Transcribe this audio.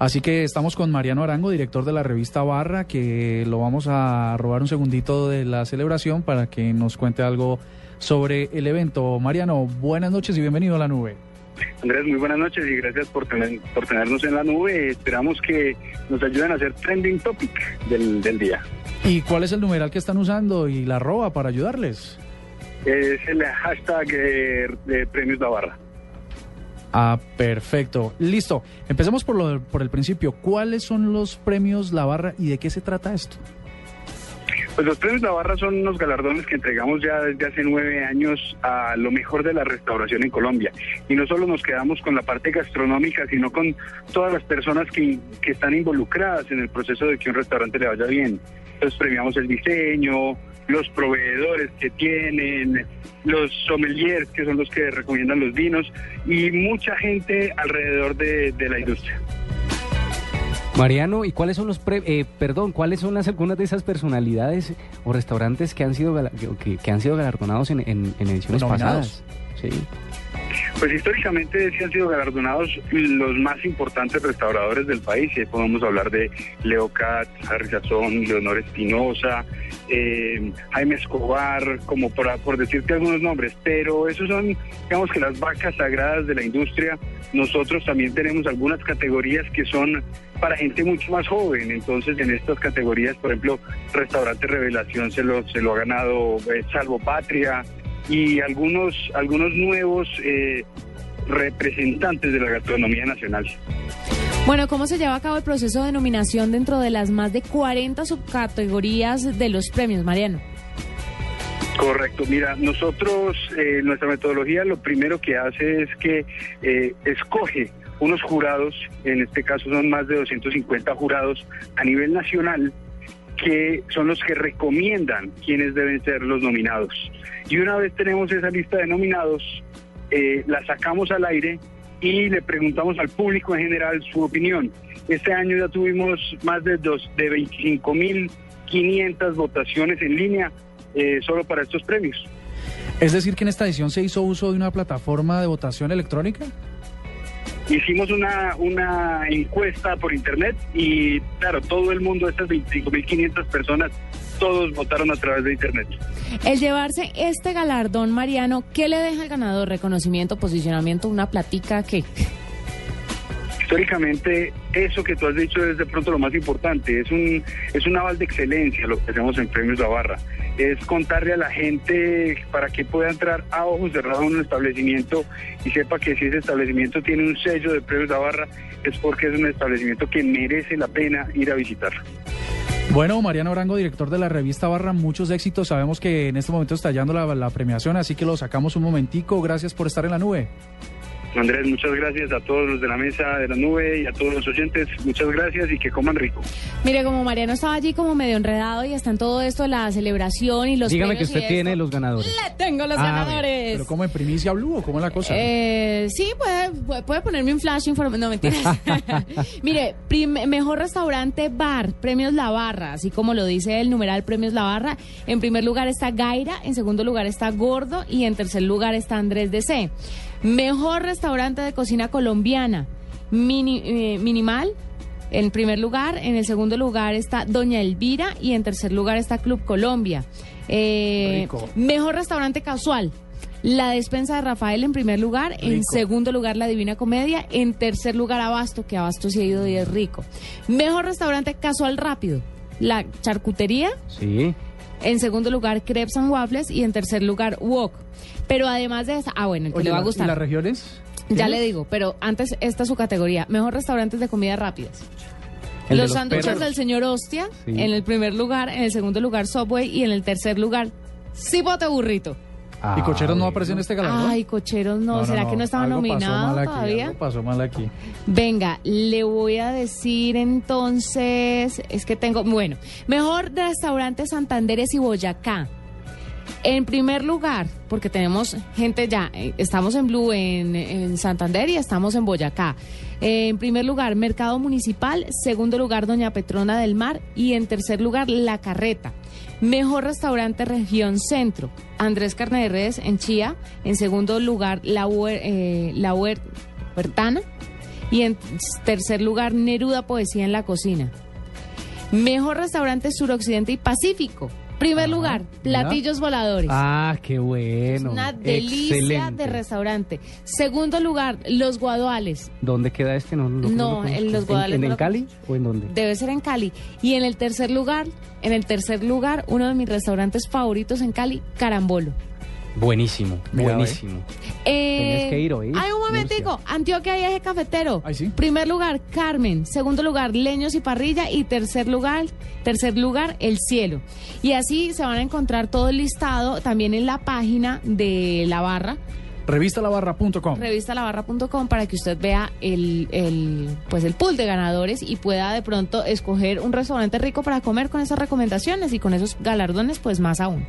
Así que estamos con Mariano Arango, director de la revista Barra, que lo vamos a robar un segundito de la celebración para que nos cuente algo sobre el evento. Mariano, buenas noches y bienvenido a La Nube. Andrés, muy buenas noches y gracias por tenernos en La Nube. Esperamos que nos ayuden a hacer trending topic del día. ¿Y cuál es el numeral que están usando y la arroba para ayudarles? Es el hashtag de Premios La Barra. Ah, perfecto. Listo. Empecemos por el principio. ¿Cuáles son los Premios La Barra y de qué se trata esto? Pues los Premios La Barra son unos galardones que entregamos ya desde hace 9 años a lo mejor de la restauración en Colombia. Y no solo nos quedamos con la parte gastronómica, sino con todas las personas que están involucradas en el proceso de que un restaurante le vaya bien. Entonces premiamos el diseño, los proveedores que tienen, los sommeliers, que son los que recomiendan los vinos, y mucha gente alrededor de la industria. Mariano, ¿y cuáles son los cuáles son algunas de esas personalidades o restaurantes que han sido galardonados en ediciones pasadas? Sí. Pues históricamente sí han sido galardonados los más importantes restauradores del país. Y ahí podemos hablar de Leo Cat, Harry Sassón, Leonor Espinosa, Jaime Escobar, como por decirte algunos nombres. Pero esos son, digamos, que las vacas sagradas de la industria. Nosotros también tenemos algunas categorías que son para gente mucho más joven. Entonces, en estas categorías, por ejemplo, Restaurante Revelación se lo ha ganado Salvo Patria, y algunos nuevos representantes de la gastronomía nacional. Bueno, ¿cómo se lleva a cabo el proceso de nominación dentro de las más de 40 subcategorías de los premios, Mariano? Correcto, mira, nosotros, nuestra metodología lo primero que hace es que escoge unos jurados, en este caso son más de 250 jurados a nivel nacional, que son los que recomiendan quiénes deben ser los nominados. Y una vez tenemos esa lista de nominados, la sacamos al aire y le preguntamos al público en general su opinión. Este año ya tuvimos más de 25.500 votaciones en línea solo para estos premios. ¿Es decir que en esta edición se hizo uso de una plataforma de votación electrónica? Hicimos una encuesta por internet y, claro, todo el mundo, estas 25.500 personas, todos votaron a través de internet. El llevarse este galardón, Mariano, ¿qué le deja al ganador? ¿Reconocimiento, posicionamiento, una platica, qué? Históricamente, eso que tú has dicho es de pronto lo más importante. Es un aval de excelencia lo que hacemos en Premios La Barra. Es contarle a la gente para que pueda entrar a ojos cerrados a un establecimiento y sepa que si ese establecimiento tiene un sello de Premios La Barra es porque es un establecimiento que merece la pena ir a visitar. Bueno, Mariano Arango, director de la revista Barra, muchos éxitos. Sabemos que en este momento está yendo la premiación, así que lo sacamos un momentico. Gracias por estar en La Nube. Andrés, muchas gracias a todos los de la mesa de La Nube y a todos los oyentes. Muchas gracias y que coman rico. Mire, como Mariano estaba allí como medio enredado y está en todo esto, la celebración y los... Dígame que usted tiene los ganadores. Le tengo los ganadores. ¿Pero cómo, en primicia Blue o cómo es la cosa? Sí, puede ponerme un flash informativo. No, mentiras. Mire, mejor restaurante bar, Premios La Barra, así como lo dice el numeral Premios La Barra. En primer lugar está Gaira, en segundo lugar está Gordo y en tercer lugar está Andrés D.C. Mejor restaurante de cocina colombiana, Minimal, en primer lugar. En el segundo lugar está Doña Elvira y en tercer lugar está Club Colombia. Mejor restaurante casual, La Despensa de Rafael en primer lugar. Rico. En segundo lugar, La Divina Comedia. En tercer lugar, Abasto, que Abasto sí ha ido y es rico. Mejor restaurante casual rápido, La Charcutería. Sí. En segundo lugar, crepes and waffles y en tercer lugar, wok. Pero además de esa... Ah, bueno, el que le va a gustar. ¿Y las regiones? Ya le digo, pero antes esta es su categoría. Mejor restaurantes de comidas rápidas. Los sándwiches del señor Hostia, sí, en el primer lugar, en el segundo lugar, Subway y en el tercer lugar, Cipote Burrito. Ah, ¿y Cocheros no apareció en este galardón? Ay, Cocheros no. ¿Será que no estaba nominado todavía? Algo pasó mal aquí. Venga, le voy a decir entonces... Es que tengo... Bueno, mejor restaurante Santanderes y Boyacá. En primer lugar, porque tenemos gente ya, estamos en Blu, en Santander y estamos en Boyacá. En primer lugar, Mercado Municipal, segundo lugar, Doña Petrona del Mar y en tercer lugar, La Carreta. Mejor restaurante región centro, Andrés Carne de Res en Chía, en segundo lugar, La Huertana. Y en tercer lugar, Neruda, Poesía en la Cocina. Mejor restaurante suroccidente y Pacífico. Primer lugar, platillos voladores. Ah, qué bueno. Es una delicia. Excelente. De restaurante. Segundo lugar, Los Guaduales. ¿Dónde queda este? No, en Los Guaduales. ¿En Cali o en dónde? Debe ser en Cali. Y en el tercer lugar, uno de mis restaurantes favoritos en Cali, Carambolo. Buenísimo, buenísimo. Tienes que ir hoy. Ay, un momentico. Murcia. Antioquia, Eje Cafetero. Ay, sí. Primer lugar, Carmen. Segundo lugar, Leños y Parrilla. Y tercer lugar, El Cielo. Y así se van a encontrar todo el listado también en la página de La Barra. Revistalabarra.com. Revistalabarra.com, para que usted vea el pool de ganadores y pueda de pronto escoger un restaurante rico para comer con esas recomendaciones y con esos galardones, pues más aún.